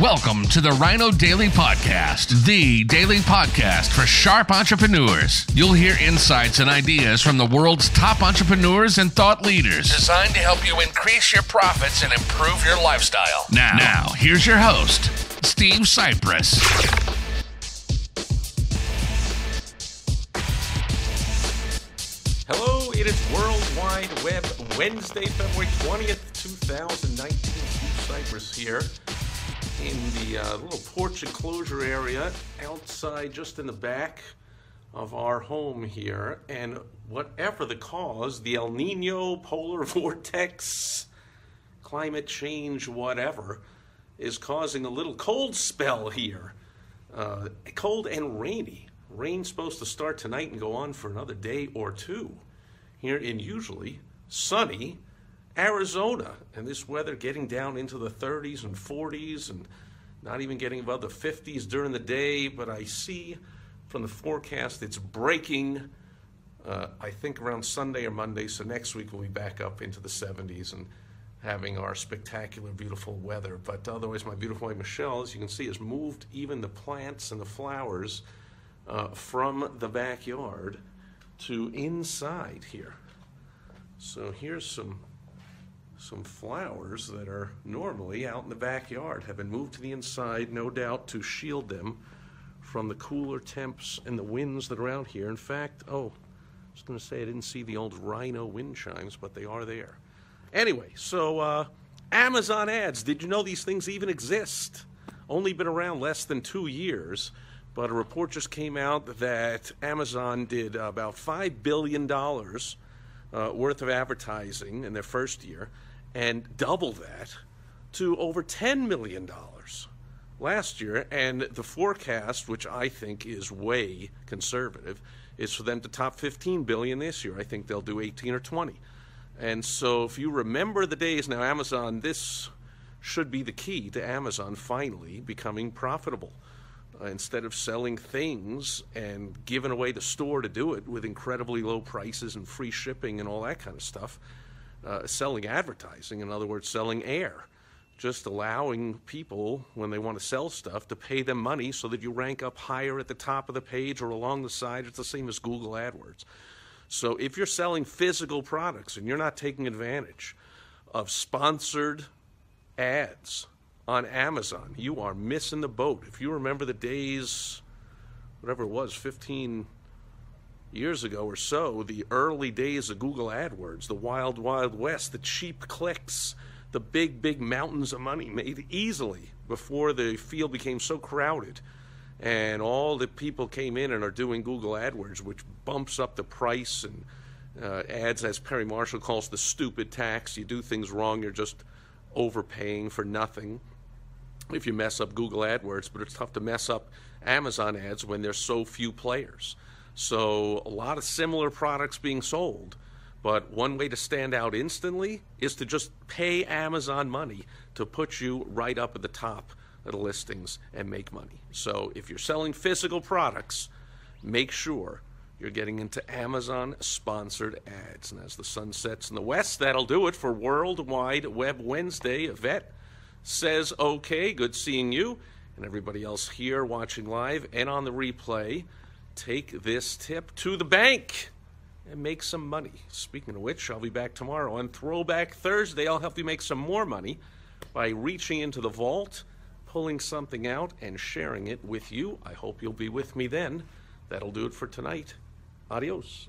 Welcome to the Rhino Daily Podcast, the daily podcast for sharp entrepreneurs. You'll hear insights and ideas from the world's top entrepreneurs and thought leaders, designed to help you increase your profits and improve your lifestyle. Now here's your host, Steve Cypress. Hello, it is World Wide Web Wednesday, February 20th, 2019. Steve Cypress here in the little porch enclosure area outside, just in the back of our home here. And whatever the cause, the El Nino, polar vortex, climate change, whatever, is causing a little cold spell here. Cold and rainy. Rain's supposed to start tonight and go on for another day or two here in usually sunny Arizona. And this weather getting down into the 30s and 40s and not even getting above the 50s during the day. But I see from the forecast it's breaking, I think, around Sunday or Monday. So next week we'll be back up into the 70s and having our spectacular, beautiful weather. But otherwise, my beautiful wife, Michelle, as you can see, has moved even the plants and the flowers from the backyard to inside here. So here's some flowers that are normally out in the backyard have been moved to the inside, no doubt to shield them from the cooler temps and the winds that are out here. In fact, I was going to say I didn't see the old Rhino wind chimes, but they are there. Anyway, so Amazon Ads, did you know these things even exist? Only been around less than 2 years. But a report just came out that Amazon did about $5 billion worth of advertising in their first year, and double that to over $10 million last year. And the forecast, which I think is way conservative, is for them to top $15 billion this year. I think they'll do 18 or 20. And so if you remember the days now, Amazon, this should be the key to Amazon finally becoming profitable. Instead of selling things and giving away the store to do it with incredibly low prices and free shipping and all that kind of stuff, selling advertising, in other words, selling air, just allowing people, when they want to sell stuff, to pay them money so that you rank up higher at the top of the page or along the side. It's the same as Google AdWords. So if you're selling physical products and you're not taking advantage of sponsored ads on Amazon, you are missing the boat. If you remember the days, whatever it was, 15 years ago or so, the early days of Google AdWords, the wild, wild west, the cheap clicks, the big, big mountains of money made easily before the field became so crowded and all the people came in and are doing Google AdWords, which bumps up the price and adds, as Perry Marshall calls, the stupid tax. You do things wrong, you're just overpaying for nothing if you mess up Google AdWords, but it's tough to mess up Amazon ads when there's so few players. So a lot of similar products being sold, but one way to stand out instantly is to just pay Amazon money to put you right up at the top of the listings and make money. So if you're selling physical products, make sure you're getting into Amazon-sponsored ads. And as the sun sets in the west, that'll do it for World Wide Web Wednesday. Yvette says, okay, good seeing you. And everybody else here watching live and on the replay, take this tip to the bank and make some money. Speaking of which, I'll be back tomorrow on Throwback Thursday. I'll help you make some more money by reaching into the vault, pulling something out, and sharing it with you. I hope you'll be with me then. That'll do it for tonight. Adios.